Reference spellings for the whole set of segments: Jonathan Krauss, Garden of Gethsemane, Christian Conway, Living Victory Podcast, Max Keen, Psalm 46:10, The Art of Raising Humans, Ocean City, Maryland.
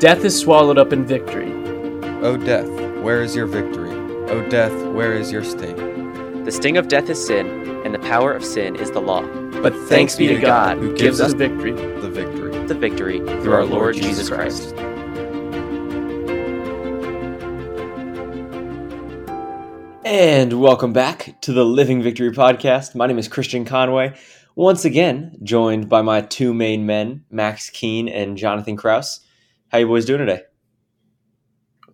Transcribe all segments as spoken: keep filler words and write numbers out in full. Death is swallowed up in victory. O death, where is your victory? O death, where is your sting? The sting of death is sin, and the power of sin is the law. But thanks, thanks be to God, God who gives, gives us victory, the victory, the victory through, through our Lord Jesus Christ. Christ. And welcome back to the Living Victory Podcast. My name is Christian Conway, once again joined by my two main men, Max Keen and Jonathan Krauss. How you boys doing today?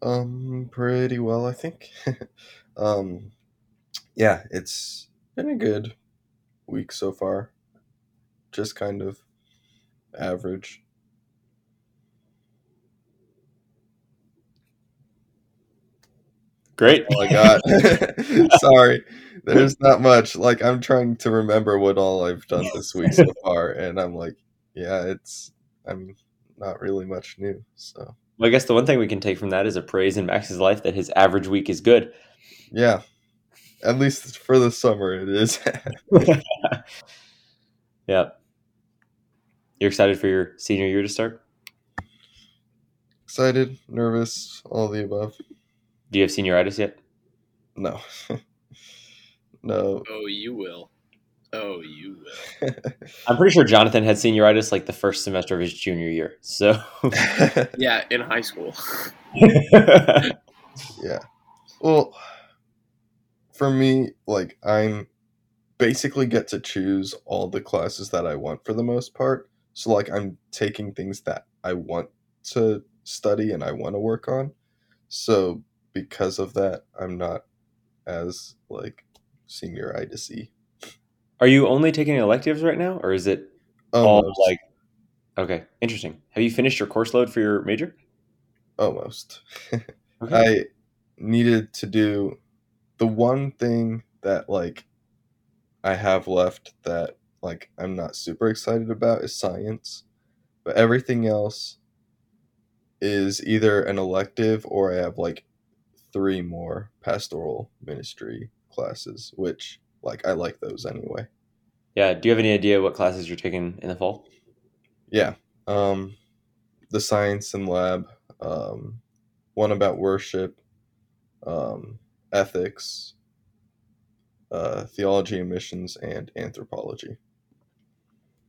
Um, pretty well, I think. um, yeah, it's been a good week so far. Just kind of average. Great. All I got. Sorry. There's not much. Like, I'm trying to remember what all I've done this week so far, and I'm like, yeah, it's I'm not really much new. So well, I guess the one thing we can take from that is a praise in Max's life that his average week is good. Yeah. At least for the summer it is. Yeah. You're excited for your senior year to start? Excited, nervous, all the above. Do you have senioritis yet? No. No. Oh, you will. Oh, you will. I'm pretty sure Jonathan had senioritis like the first semester of his junior year. So. Yeah, in high school. Yeah. Well, for me, like, I'm basically get to choose all the classes that I want for the most part. So, like, I'm taking things that I want to study and I want to work on. So, because of that, I'm not as, like, senioritis-y. Are you only taking electives right now, or is it almost all, like... Okay, interesting. Have you finished your course load for your major? Almost. Okay. I needed to do the one thing that, like, I have left that, like, I'm not super excited about is science. But everything else is either an elective or I have, like, three more pastoral ministry classes, which, like, I like those anyway. Yeah. Do you have any idea what classes you're taking in the fall? Yeah. Um, the science and lab, um, one about worship, um, ethics, uh, theology and missions, and anthropology.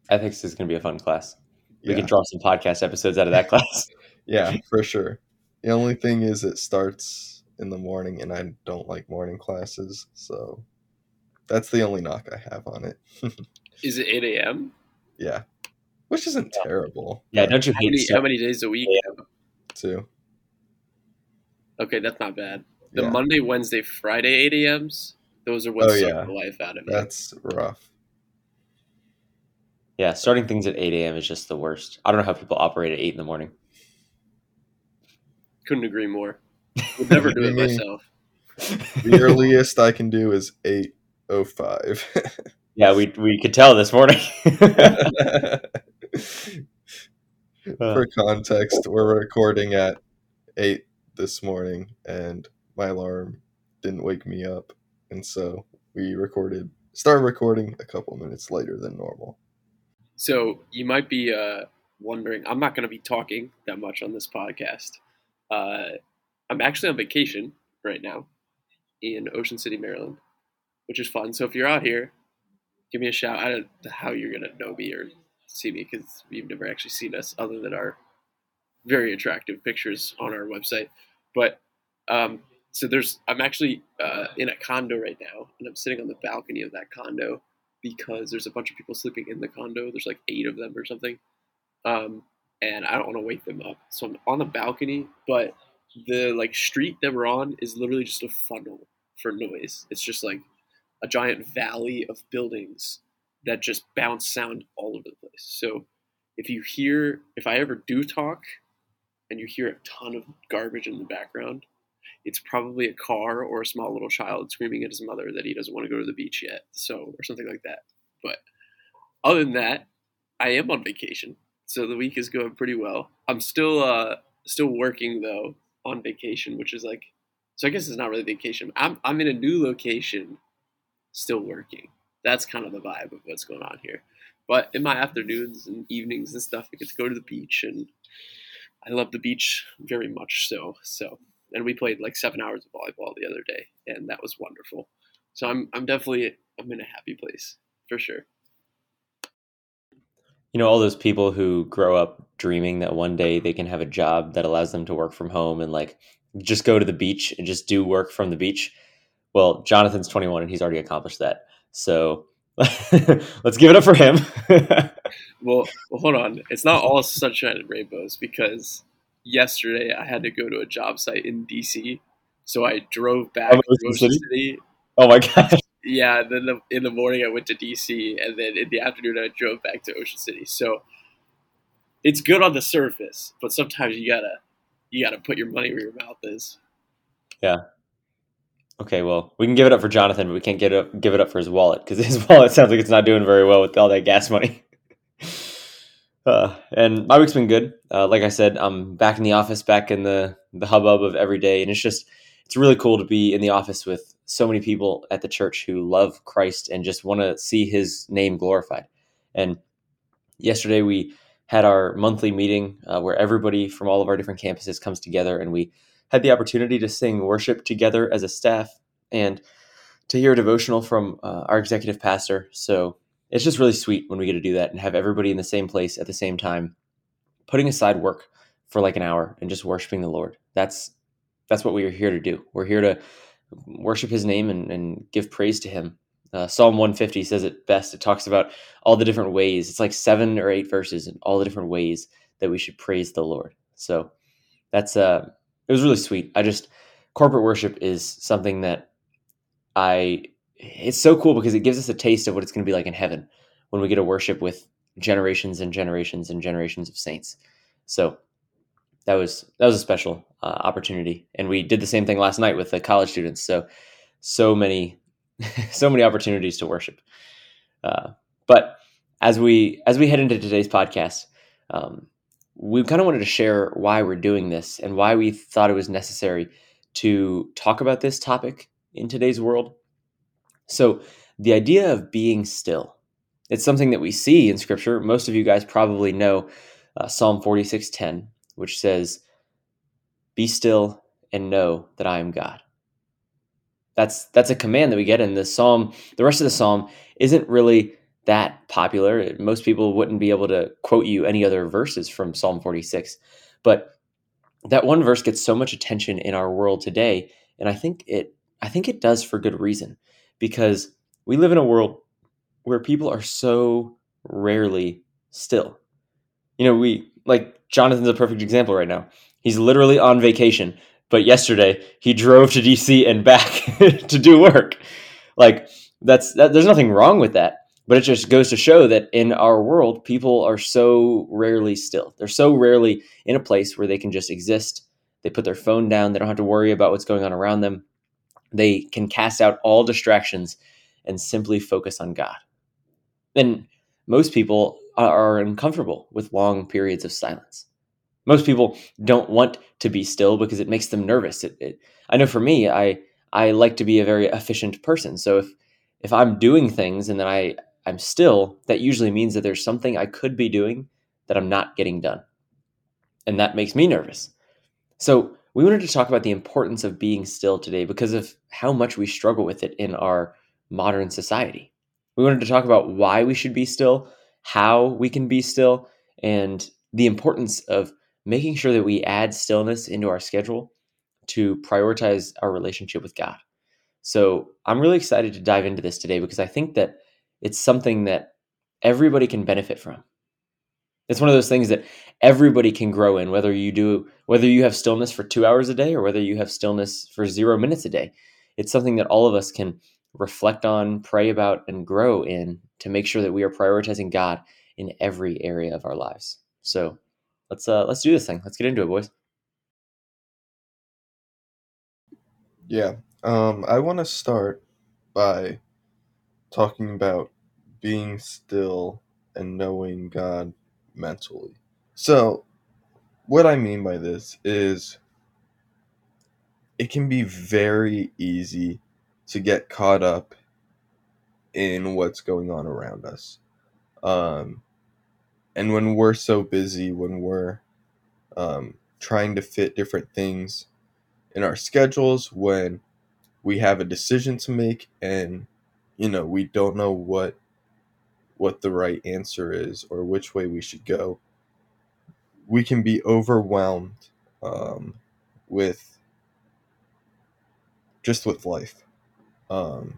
Ethics is going to be a fun class. We yeah. can draw some podcast episodes out of that class. Yeah, for sure. The only thing is it starts in the morning, and I don't like morning classes, so that's the only knock I have on it. Is it eight a.m.? Yeah, which isn't yeah. terrible. Yeah, don't you hate how many, how many days a week? Yeah. Two. Okay, that's not bad. The yeah. Monday, Wednesday, Friday eight a.m.s, those are what oh, suck yeah. the life out of me. That's rough. Yeah, starting things at eight a.m. is just the worst. I don't know how people operate at eight in the morning. Couldn't agree more. Would never do it myself. The earliest I can do is eight oh five. Yeah, we we could tell this morning. For context, we're recording at eight this morning, and my alarm didn't wake me up, and so we recorded, started recording a couple minutes later than normal. So you might be uh, wondering, I'm not going to be talking that much on this podcast. Uh, I'm actually on vacation right now in Ocean City, Maryland, which is fun. So if you're out here, give me a shout. I don't know how you're going to know me or see me because you've never actually seen us other than our very attractive pictures on our website. But um, so there's I'm actually uh, in a condo right now, and I'm sitting on the balcony of that condo because there's a bunch of people sleeping in the condo. There's like eight of them or something. Um, and I don't want to wake them up. So I'm on the balcony, but the like street that we're on is literally just a funnel for noise. It's just like a giant valley of buildings that just bounce sound all over the place. So if you hear, if I ever do talk and you hear a ton of garbage in the background, it's probably a car or a small little child screaming at his mother that he doesn't want to go to the beach yet. So, or something like that. But other than that, I am on vacation. So the week is going pretty well. I'm still, uh, still working though. On vacation, which is like, so I guess it's not really vacation. I'm I'm in a new location, still working. That's kind of the vibe of what's going on here. But in my afternoons and evenings and stuff, I get to go to the beach and I love the beach very much so. So, and we played like seven hours of volleyball the other day, and that was wonderful. So I'm I'm definitely I'm in a happy place for sure. You know, all those people who grow up dreaming that one day they can have a job that allows them to work from home and like just go to the beach and just do work from the beach. Well, Jonathan's twenty-one and he's already accomplished that. So let's give it up for him. Well, hold on. It's not all sunshine and rainbows, because yesterday I had to go to a job site in D C. So I drove back oh, to Ocean City? City. Oh my gosh. Yeah, then the, in the morning I went to D C, and then in the afternoon I drove back to Ocean City. So it's good on the surface, but sometimes you gotta you gotta put your money where your mouth is. Yeah. Okay, well, we can give it up for Jonathan, but we can't get up, give it up for his wallet, because his wallet sounds like it's not doing very well with all that gas money. Uh, and my week's been good. Uh, like I said, I'm back in the office, back in the the hubbub of every day, and it's just it's really cool to be in the office with so many people at the church who love Christ and just want to see his name glorified. And yesterday we had our monthly meeting uh, where everybody from all of our different campuses comes together, and we had the opportunity to sing worship together as a staff and to hear a devotional from uh, our executive pastor. So it's just really sweet when we get to do that and have everybody in the same place at the same time, putting aside work for like an hour and just worshiping the Lord. That's, that's what we are here to do. We're here to worship his name and, and give praise to him. Uh, Psalm one fifty says it best. It talks about all the different ways. It's like seven or eight verses and all the different ways that we should praise the Lord. So that's, uh, it was really sweet. I just, corporate worship is something that I, it's so cool because it gives us a taste of what it's going to be like in heaven when we get to worship with generations and generations and generations of saints. So that was, that was a special uh, opportunity. And we did the same thing last night with the college students. So, so many, so many opportunities to worship. Uh, but as we, as we head into today's podcast, um, we kind of wanted to share why we're doing this and why we thought it was necessary to talk about this topic in today's world. So the idea of being still, it's something that we see in scripture. Most of you guys probably know uh, Psalm forty-six ten, which says, "Be still and know that I am God." That's that's a command that we get in the psalm. The rest of the psalm isn't really that popular. Most people wouldn't be able to quote you any other verses from Psalm forty-six, but that one verse gets so much attention in our world today, and I think it I think it does for good reason, because we live in a world where people are so rarely still. You know, we like Jonathan's a perfect example right now. He's literally on vacation, but yesterday he drove to D C and back to do work. Like that's that, there's nothing wrong with that, but it just goes to show that in our world, people are so rarely still. They're so rarely in a place where they can just exist. They put their phone down. They don't have to worry about what's going on around them. They can cast out all distractions and simply focus on God. Then most people are uncomfortable with long periods of silence. Most people don't want to be still because it makes them nervous. It, it, I know for me, I I like to be a very efficient person. So if if I'm doing things and then I, I'm still, that usually means that there's something I could be doing that I'm not getting done. And that makes me nervous. So we wanted to talk about the importance of being still today because of how much we struggle with it in our modern society. We wanted to talk about why we should be still, how we can be still, and the importance of making sure that we add stillness into our schedule to prioritize our relationship with God. So I'm really excited to dive into this today because I think that it's something that everybody can benefit from. It's one of those things that everybody can grow in, whether you do, whether you have stillness for two hours a day or whether you have stillness for zero minutes a day. It's something that all of us can reflect on, pray about, and grow in to make sure that we are prioritizing God in every area of our lives. So let's uh, let's do this thing. Let's get into it, boys. Yeah, um, I want to start by talking about being still and knowing God mentally. So what I mean by this is it can be very easy to get caught up in what's going on around us. Um, and when we're so busy, when we're um, trying to fit different things in our schedules when we have a decision to make and, you know, we don't know what what the right answer is or which way we should go. We can be overwhelmed um, with just with life. Um,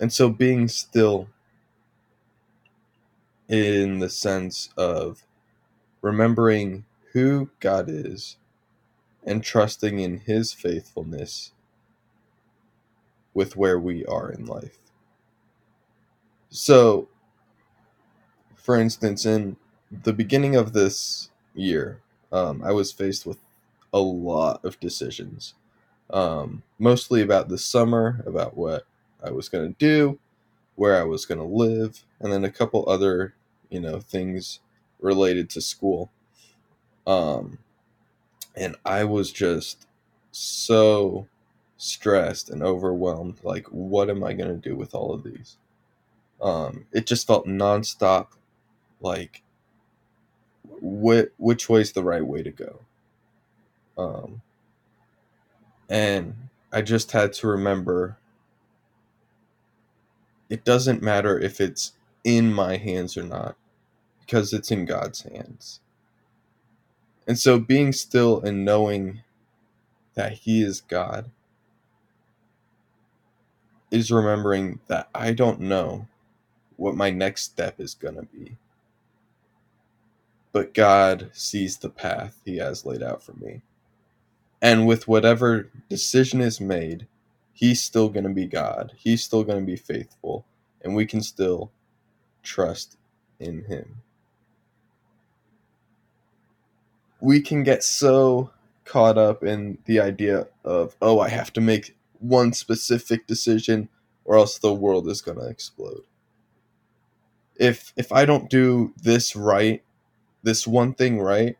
and so being still in the sense of remembering who God is and trusting in his faithfulness with where we are in life. So, for instance, in the beginning of this year, um, I was faced with a lot of decisions, um, mostly about the summer, about what I was going to do, where I was going to live, and then a couple other, you know, things related to school. Um, and I was just so stressed and overwhelmed. Like, what am I going to do with all of these? Um, it just felt nonstop. Like, wh- which way is the right way to go? Um, and I just had to remember, it doesn't matter if it's in my hands or not, because it's in God's hands. And so being still and knowing that he is God is remembering that I don't know what my next step is going to be. But God sees the path he has laid out for me. And with whatever decision is made, he's still going to be God. He's still going to be faithful. And we can still trust in him. We can get so caught up in the idea of, oh, I have to make one specific decision or else the world is going to explode. If if I don't do this right, this one thing right,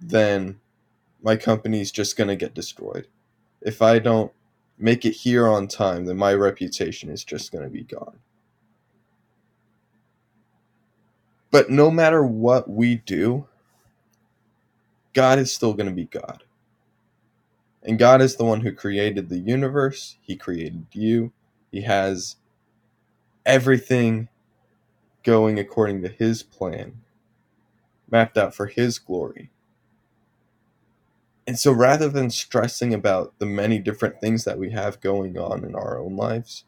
then my company's just going to get destroyed. If I don't make it here on time, then my reputation is just going to be gone. But no matter what we do, God is still going to be God. And God is the one who created the universe. He created you. He has everything going according to his plan, mapped out for his glory. And so rather than stressing about the many different things that we have going on in our own lives,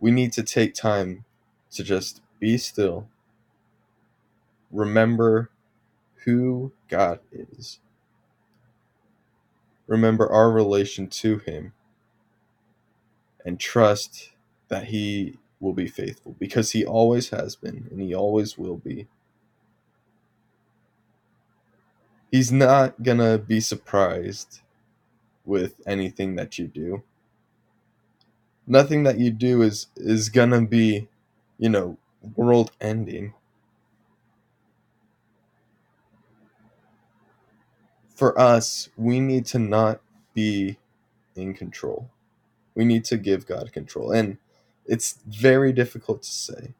we need to take time to just be still, remember who God is, remember our relation to him, and trust that he will be faithful, because he always has been and he always will be. He's not going to be surprised with anything that you do. Nothing that you do is, is going to be, you know, world ending. For us, we need to not be in control. We need to give God control. And it's very difficult to say.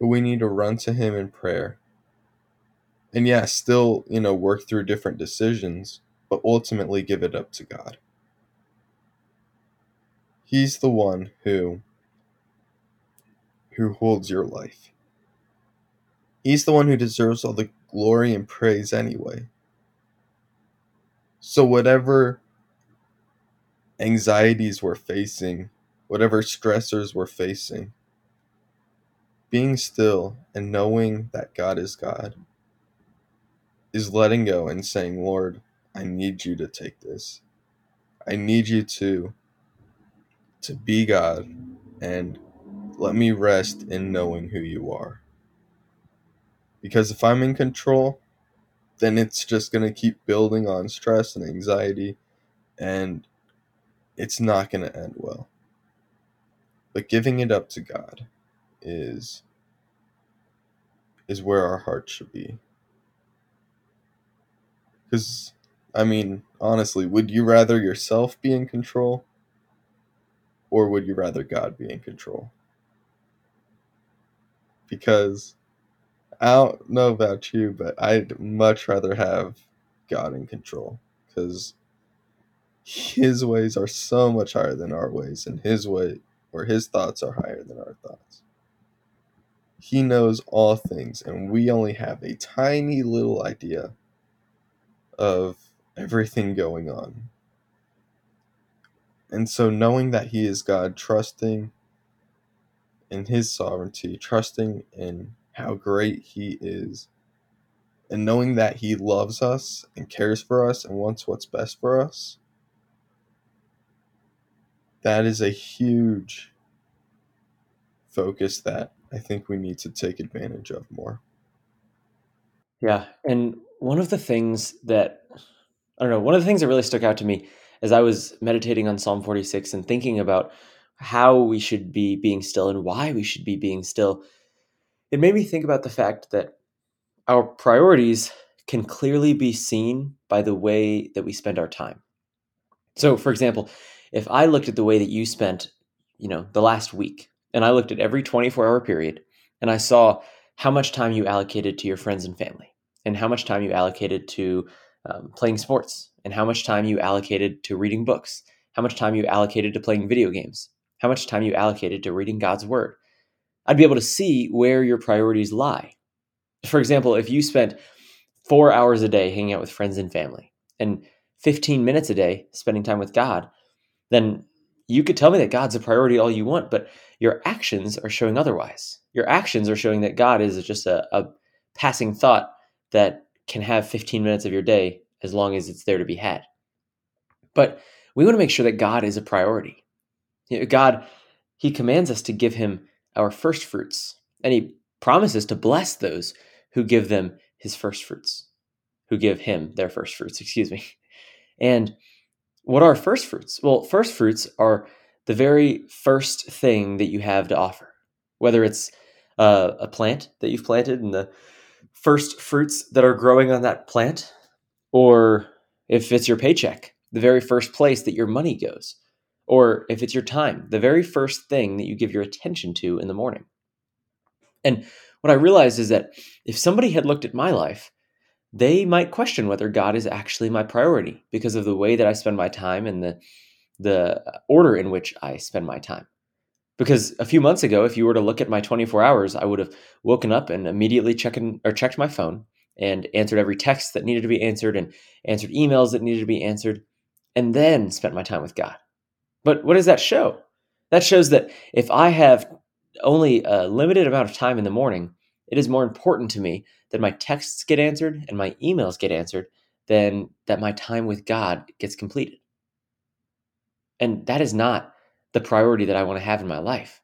But we need to run to him in prayer. And yeah, still, you know, work through different decisions, but ultimately give it up to God. He's the one who, who holds your life. He's the one who deserves all the glory and praise anyway. So whatever anxieties we're facing, whatever stressors we're facing, being still and knowing that God is God is letting go and saying, Lord, I need you to take this. I need you to, to be God, and let me rest in knowing who you are. Because if I'm in control, then it's just going to keep building on stress and anxiety, and it's not going to end well. But giving it up to God is, is where our heart should be. Because, I mean, honestly, would you rather yourself be in control, or would you rather God be in control? Because I don't know about you, but I'd much rather have God in control, because his ways are so much higher than our ways, and his way or his thoughts are higher than our thoughts. He knows all things, and we only have a tiny little idea of everything going on. And so knowing that he is God, trusting in his sovereignty, trusting in how great he is, and knowing that he loves us and cares for us and wants what's best for us, that is a huge focus that I think we need to take advantage of more. Yeah. And one of the things that, I don't know, one of the things that really stuck out to me as I was meditating on Psalm forty-six and thinking about how we should be being still and why we should be being still, it made me think about the fact that our priorities can clearly be seen by the way that we spend our time. So, for example, if I looked at the way that you spent, you know, the last week, and I looked at every twenty-four hour period, and I saw how much time you allocated to your friends and family, and how much time you allocated to um, playing sports, and how much time you allocated to reading books, how much time you allocated to playing video games, how much time you allocated to reading God's word, I'd be able to see where your priorities lie. For example, if you spent four hours a day hanging out with friends and family and fifteen minutes a day spending time with God, then you could tell me that God's a priority all you want, but your actions are showing otherwise. Your actions are showing that God is just a, a passing thought that can have fifteen minutes of your day as long as it's there to be had. But we want to make sure that God is a priority. You know, God, he commands us to give him our first fruits, and he promises to bless those who give them his first fruits, who give him their first fruits, excuse me. And what are first fruits? Well, first fruits are the very first thing that you have to offer, whether it's uh, a plant that you've planted and the first fruits that are growing on that plant, or if it's your paycheck, the very first place that your money goes, or if it's your time, the very first thing that you give your attention to in the morning. And what I realized is that if somebody had looked at my life, they might question whether God is actually my priority because of the way that I spend my time and the the order in which I spend my time. Because a few months ago, if you were to look at my twenty-four hours, I would have woken up and immediately checked in, or checked my phone and answered every text that needed to be answered and answered emails that needed to be answered, and then spent my time with God. But what does that show? That shows that if I have only a limited amount of time in the morning, it is more important to me that my texts get answered and my emails get answered than that my time with God gets completed. And that is not the priority that I want to have in my life.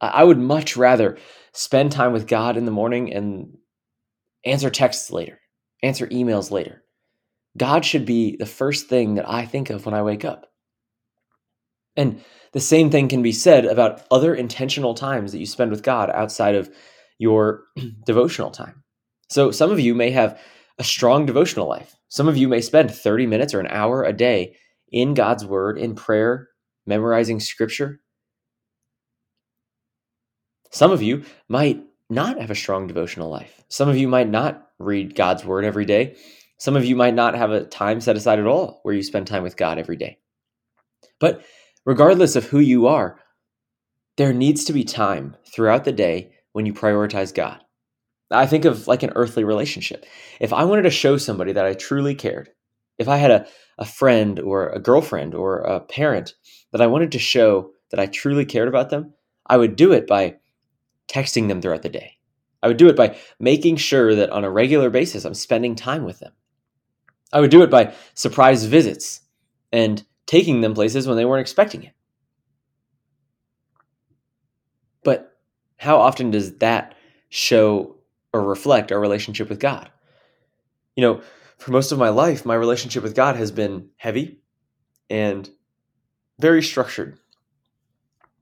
I would much rather spend time with God in the morning and answer texts later, answer emails later. God should be the first thing that I think of when I wake up. And the same thing can be said about other intentional times that you spend with God outside of your devotional time. So some of you may have a strong devotional life. Some of you may spend thirty minutes or an hour a day in God's word, in prayer, memorizing scripture. Some of you might not have a strong devotional life. Some of you might not read God's word every day. Some of you might not have a time set aside at all where you spend time with God every day. But regardless of who you are, there needs to be time throughout the day when you prioritize God. I think of like an earthly relationship. If I wanted to show somebody that I truly cared, if I had a, a friend or a girlfriend or a parent that I wanted to show that I truly cared about them, I would do it by texting them throughout the day. I would do it by making sure that on a regular basis, I'm spending time with them. I would do it by surprise visits and taking them places when they weren't expecting it. But how often does that show or reflect our relationship with God? You know, for most of my life, my relationship with God has been heavy and very structured.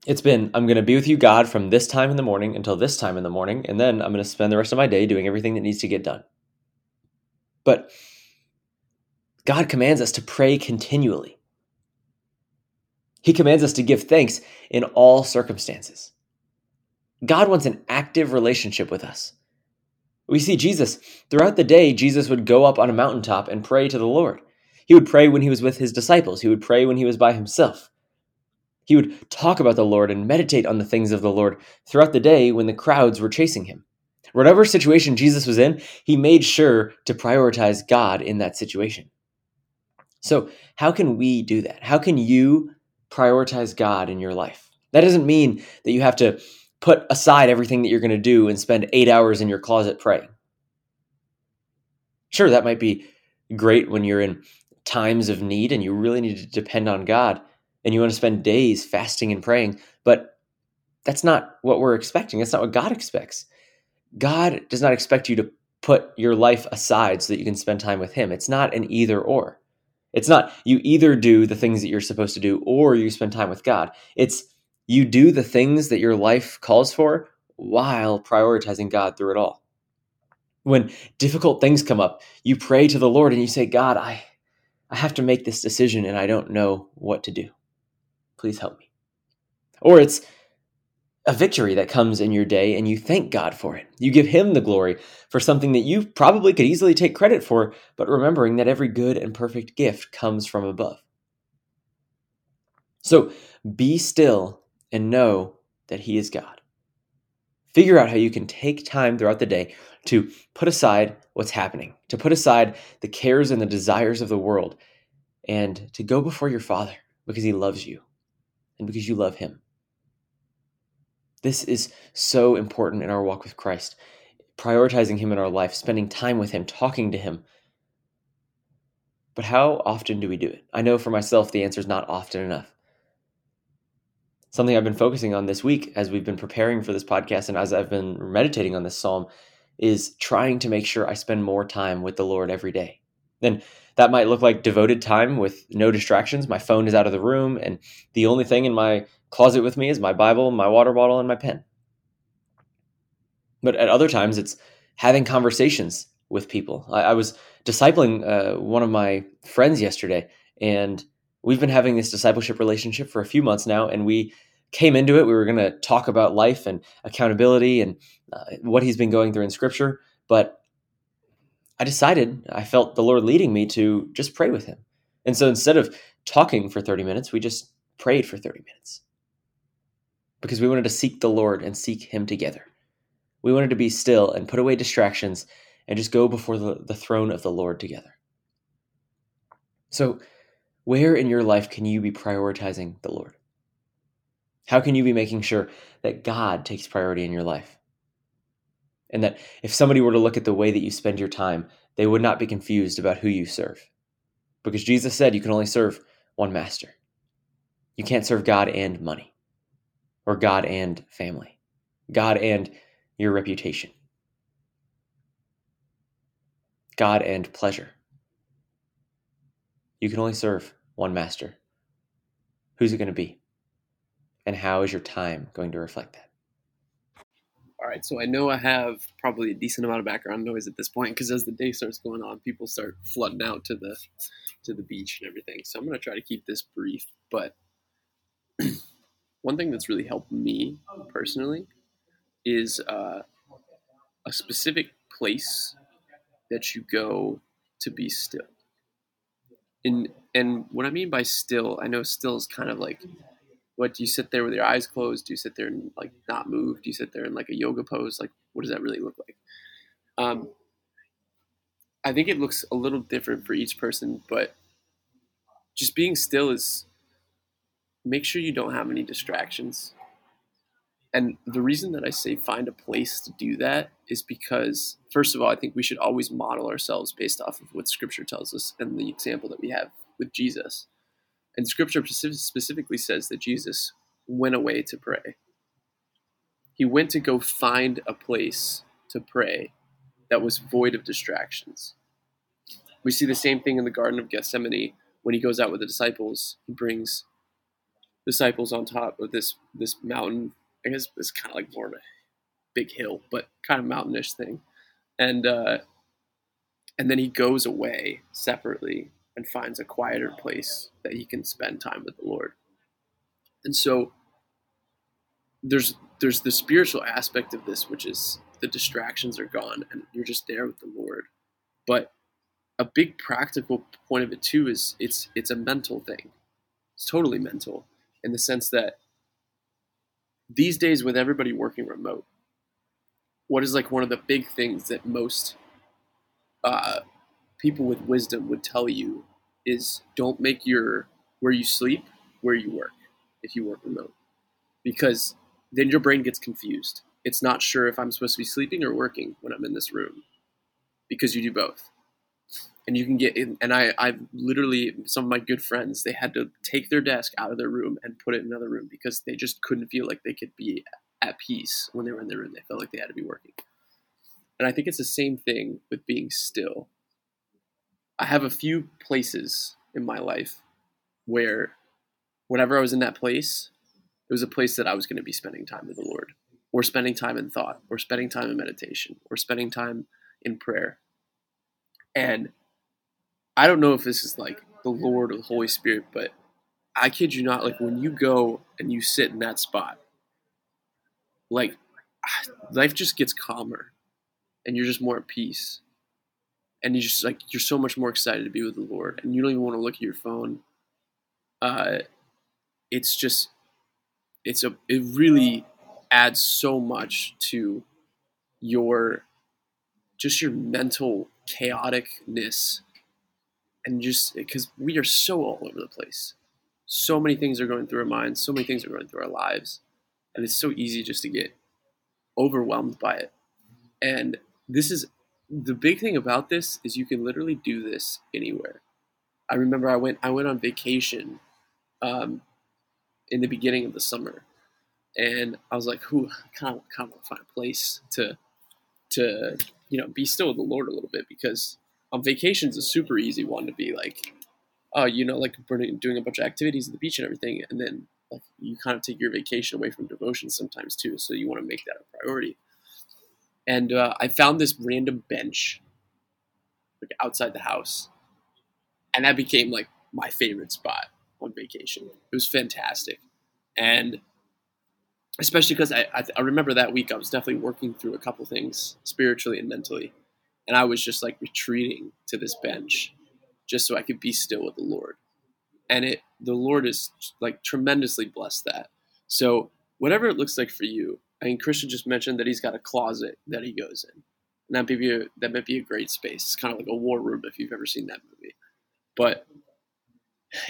It's been, I'm going to be with you, God, from this time in the morning until this time in the morning, and then I'm going to spend the rest of my day doing everything that needs to get done. But God commands us to pray continually. He commands us to give thanks in all circumstances. God wants an active relationship with us. We see Jesus. Throughout the day, Jesus would go up on a mountaintop and pray to the Lord. He would pray when he was with his disciples. He would pray when he was by himself. He would talk about the Lord and meditate on the things of the Lord throughout the day when the crowds were chasing him. Whatever situation Jesus was in, he made sure to prioritize God in that situation. So how can we do that? How can you prioritize God in your life? That doesn't mean that you have to put aside everything that you're going to do and spend eight hours in your closet praying. Sure, that might be great when you're in times of need and you really need to depend on God and you want to spend days fasting and praying, but that's not what we're expecting. That's not what God expects. God does not expect you to put your life aside so that you can spend time with him. It's not an either or. It's not you either do the things that you're supposed to do or you spend time with God. It's you do the things that your life calls for while prioritizing God through it all. When difficult things come up, you pray to the Lord and you say, God, I, I have to make this decision and I don't know what to do. Please help me. Or it's a victory that comes in your day and you thank God for it. You give him the glory for something that you probably could easily take credit for, but remembering that every good and perfect gift comes from above. So be still and know that he is God. Figure out how you can take time throughout the day to put aside what's happening, to put aside the cares and the desires of the world, and to go before your Father because he loves you and because you love him. This is so important in our walk with Christ, prioritizing him in our life, spending time with him, talking to him. But how often do we do it? I know for myself, the answer is not often enough. Something I've been focusing on this week as we've been preparing for this podcast and as I've been meditating on this psalm is trying to make sure I spend more time with the Lord every day. And that might look like devoted time with no distractions. My phone is out of the room, and the only thing in my closet with me is my Bible, my water bottle, and my pen. But at other times, it's having conversations with people. I, I was discipling uh, one of my friends yesterday, and we've been having this discipleship relationship for a few months now, and we came into it. We were going to talk about life and accountability and uh, what he's been going through in Scripture, but I decided, I felt the Lord leading me to just pray with him. And so instead of talking for thirty minutes, we just prayed for thirty minutes because we wanted to seek the Lord and seek him together. We wanted to be still and put away distractions and just go before the, the throne of the Lord together. So where in your life can you be prioritizing the Lord? How can you be making sure that God takes priority in your life? And that if somebody were to look at the way that you spend your time, they would not be confused about who you serve. Because Jesus said you can only serve one master. You can't serve God and money, or God and family, God and your reputation, God and pleasure. You can only serve one master. Who's it going to be? And how is your time going to reflect that? All right, so I know I have probably a decent amount of background noise at this point because as the day starts going on, people start flooding out to the to the beach and everything. So I'm going to try to keep this brief. But one thing that's really helped me personally is uh, a specific place that you go to be still. And, and what I mean by still, I know still is kind of like, what do you sit there with your eyes closed? Do you sit there and like not move? Do you sit there in like a yoga pose? Like, what does that really look like? Um, I think it looks a little different for each person, but just being still is make sure you don't have any distractions. And the reason that I say find a place to do that is because, first of all, I think we should always model ourselves based off of what Scripture tells us and the example that we have with Jesus. And Scripture specifically says that Jesus went away to pray. He went to go find a place to pray that was void of distractions. We see the same thing in the Garden of Gethsemane when he goes out with the disciples. He brings disciples on top of this, this mountain. I guess it's kind of like more of a big hill, but kind of mountainish thing. And, uh, and then he goes away separately and finds a quieter place that he can spend time with the Lord. And so there's there's the spiritual aspect of this, which is the distractions are gone and you're just there with the Lord. But a big practical point of it too is it's it's a mental thing. It's totally mental in the sense that these days with everybody working remote, what is like one of the big things that most uh, people with wisdom would tell you is don't make your where you sleep, where you work, if you work remote, because then your brain gets confused. It's not sure if I'm supposed to be sleeping or working when I'm in this room, because you do both. And you can get in, and I, I've literally, some of my good friends, they had to take their desk out of their room and put it in another room because they just couldn't feel like they could be at peace when they were in their room. They felt like they had to be working. And I think it's the same thing with being still. I have a few places in my life where whenever I was in that place, it was a place that I was going to be spending time with the Lord, or spending time in thought, or spending time in meditation, or spending time in prayer. And I don't know if this is like the Lord or the Holy Spirit, but I kid you not, like when you go and you sit in that spot, like life just gets calmer and you're just more at peace. And you just like, you're so much more excited to be with the Lord, and you don't even want to look at your phone. Uh, it's just, it's a, it really adds so much to your, just your mental chaoticness. And just because we are so all over the place, so many things are going through our minds, so many things are going through our lives, and it's so easy just to get overwhelmed by it. And this is the big thing about this, is you can literally do this anywhere. I remember I went I went on vacation um, in the beginning of the summer, and I was like, "Ooh, I kind of kind of want to find a place to to you know be still with the Lord a little bit," because on vacation is a super easy one to be like, oh, uh, you know, like burning, doing a bunch of activities at the beach and everything. And then like you kind of take your vacation away from devotion sometimes too. So you want to make that a priority. And uh, I found this random bench like outside the house, and that became like my favorite spot on vacation. It was fantastic. And especially because I, I, I remember that week I was definitely working through a couple things spiritually and mentally. And I was just like retreating to this bench just so I could be still with the Lord. And it, the Lord is like tremendously blessed that. So whatever it looks like for you, I mean, Christian just mentioned that he's got a closet that he goes in. And that may be a, that might be a great space. It's kind of like a war room if you've ever seen that movie. But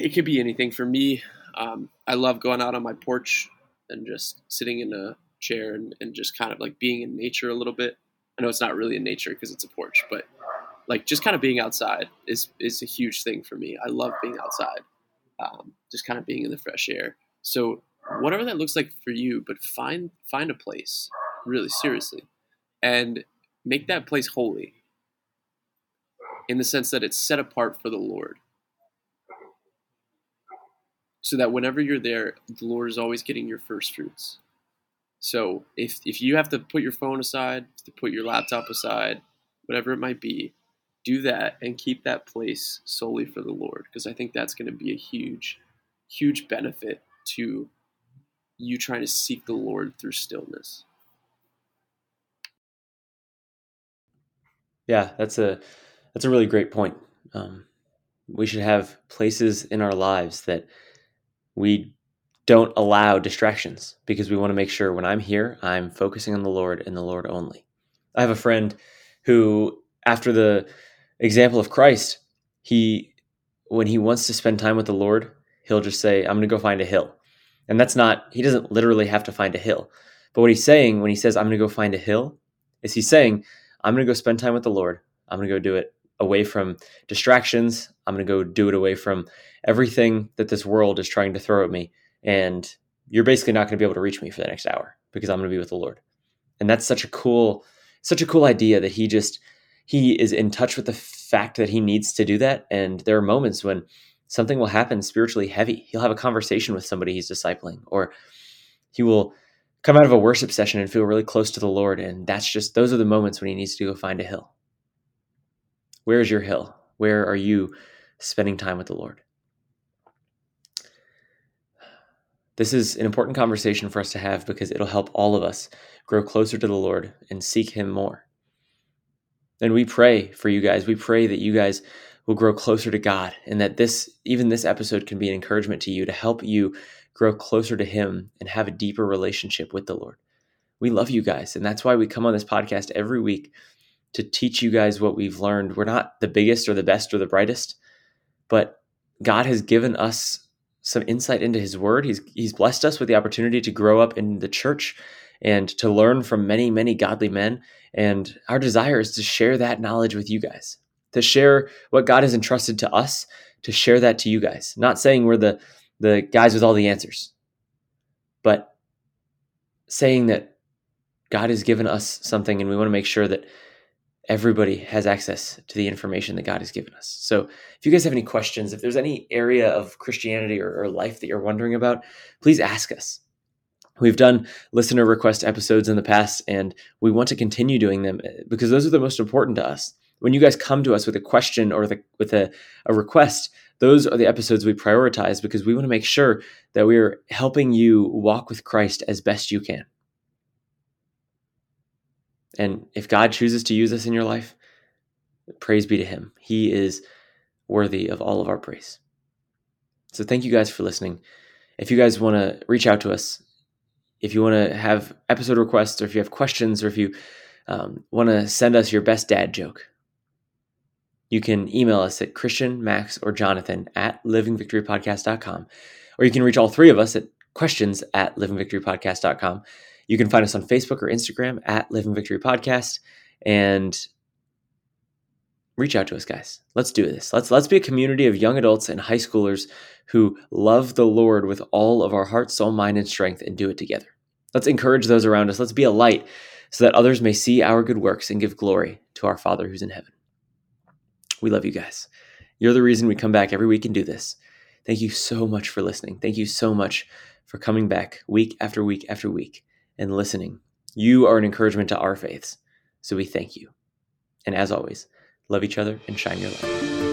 it could be anything. For me, um, I love going out on my porch and just sitting in a chair and, and just kind of like being in nature a little bit. I know it's not really in nature because it's a porch, but like just kind of being outside is, is a huge thing for me. I love being outside, um, just kind of being in the fresh air. So whatever that looks like for you, but find, find a place really seriously and make that place holy in the sense that it's set apart for the Lord, so that whenever you're there, the Lord is always getting your first fruits. So if if you have to put your phone aside, to put your laptop aside, whatever it might be, do that and keep that place solely for the Lord, because I think that's going to be a huge, huge benefit to you trying to seek the Lord through stillness. Yeah, that's a that's a really great point. Um, we should have places in our lives that we don't allow distractions, because we want to make sure when I'm here, I'm focusing on the Lord and the Lord only. I have a friend who, after the example of Christ, he, when he wants to spend time with the Lord, he'll just say, I'm going to go find a hill. And that's not, he doesn't literally have to find a hill. But what he's saying when he says, I'm going to go find a hill, is he's saying, I'm going to go spend time with the Lord. I'm going to go do it away from distractions. I'm going to go do it away from everything that this world is trying to throw at me. And you're basically not going to be able to reach me for the next hour, because I'm going to be with the Lord. And that's such a cool, such a cool idea that he just, he is in touch with the fact that he needs to do that. And there are moments when something will happen spiritually heavy. He'll have a conversation with somebody he's discipling, or he will come out of a worship session and feel really close to the Lord. And that's just, those are the moments when he needs to go find a hill. Where is your hill? Where are you spending time with the Lord? This is an important conversation for us to have because it'll help all of us grow closer to the Lord and seek him more. And we pray for you guys. We pray that you guys will grow closer to God and that this, even this episode can be an encouragement to you to help you grow closer to him and have a deeper relationship with the Lord. We love you guys. And that's why we come on this podcast every week to teach you guys what we've learned. We're not the biggest or the best or the brightest, but God has given us some insight into his word. He's he's blessed us with the opportunity to grow up in the church and to learn from many, many godly men. And our desire is to share that knowledge with you guys, to share what God has entrusted to us, to share that to you guys. Not saying we're the, the guys with all the answers, but saying that God has given us something and we want to make sure that everybody has access to the information that God has given us. So if you guys have any questions, if there's any area of Christianity or, or life that you're wondering about, please ask us. We've done listener request episodes in the past, and we want to continue doing them because those are the most important to us. When you guys come to us with a question or the, with a, a request, those are the episodes we prioritize because we want to make sure that we are helping you walk with Christ as best you can. And if God chooses to use us in your life, praise be to him. He is worthy of all of our praise. So thank you guys for listening. If you guys want to reach out to us, if you want to have episode requests, or if you have questions, or if you um, want to send us your best dad joke, you can email us at Christian, Max, or Jonathan at living victory podcast dot com. Or you can reach all three of us at questions at living victory podcast dot com. You can find us on Facebook or Instagram at Living Victory Podcast, and reach out to us, guys. Let's do this. Let's let's be a community of young adults and high schoolers who love the Lord with all of our heart, soul, mind, and strength, and do it together. Let's encourage those around us. Let's be a light so that others may see our good works and give glory to our Father who's in heaven. We love you guys. You're the reason we come back every week and do this. Thank you so much for listening. Thank you so much for coming back week after week after week and listening. You are an encouragement to our faiths, so we thank you. And as always, love each other and shine your light.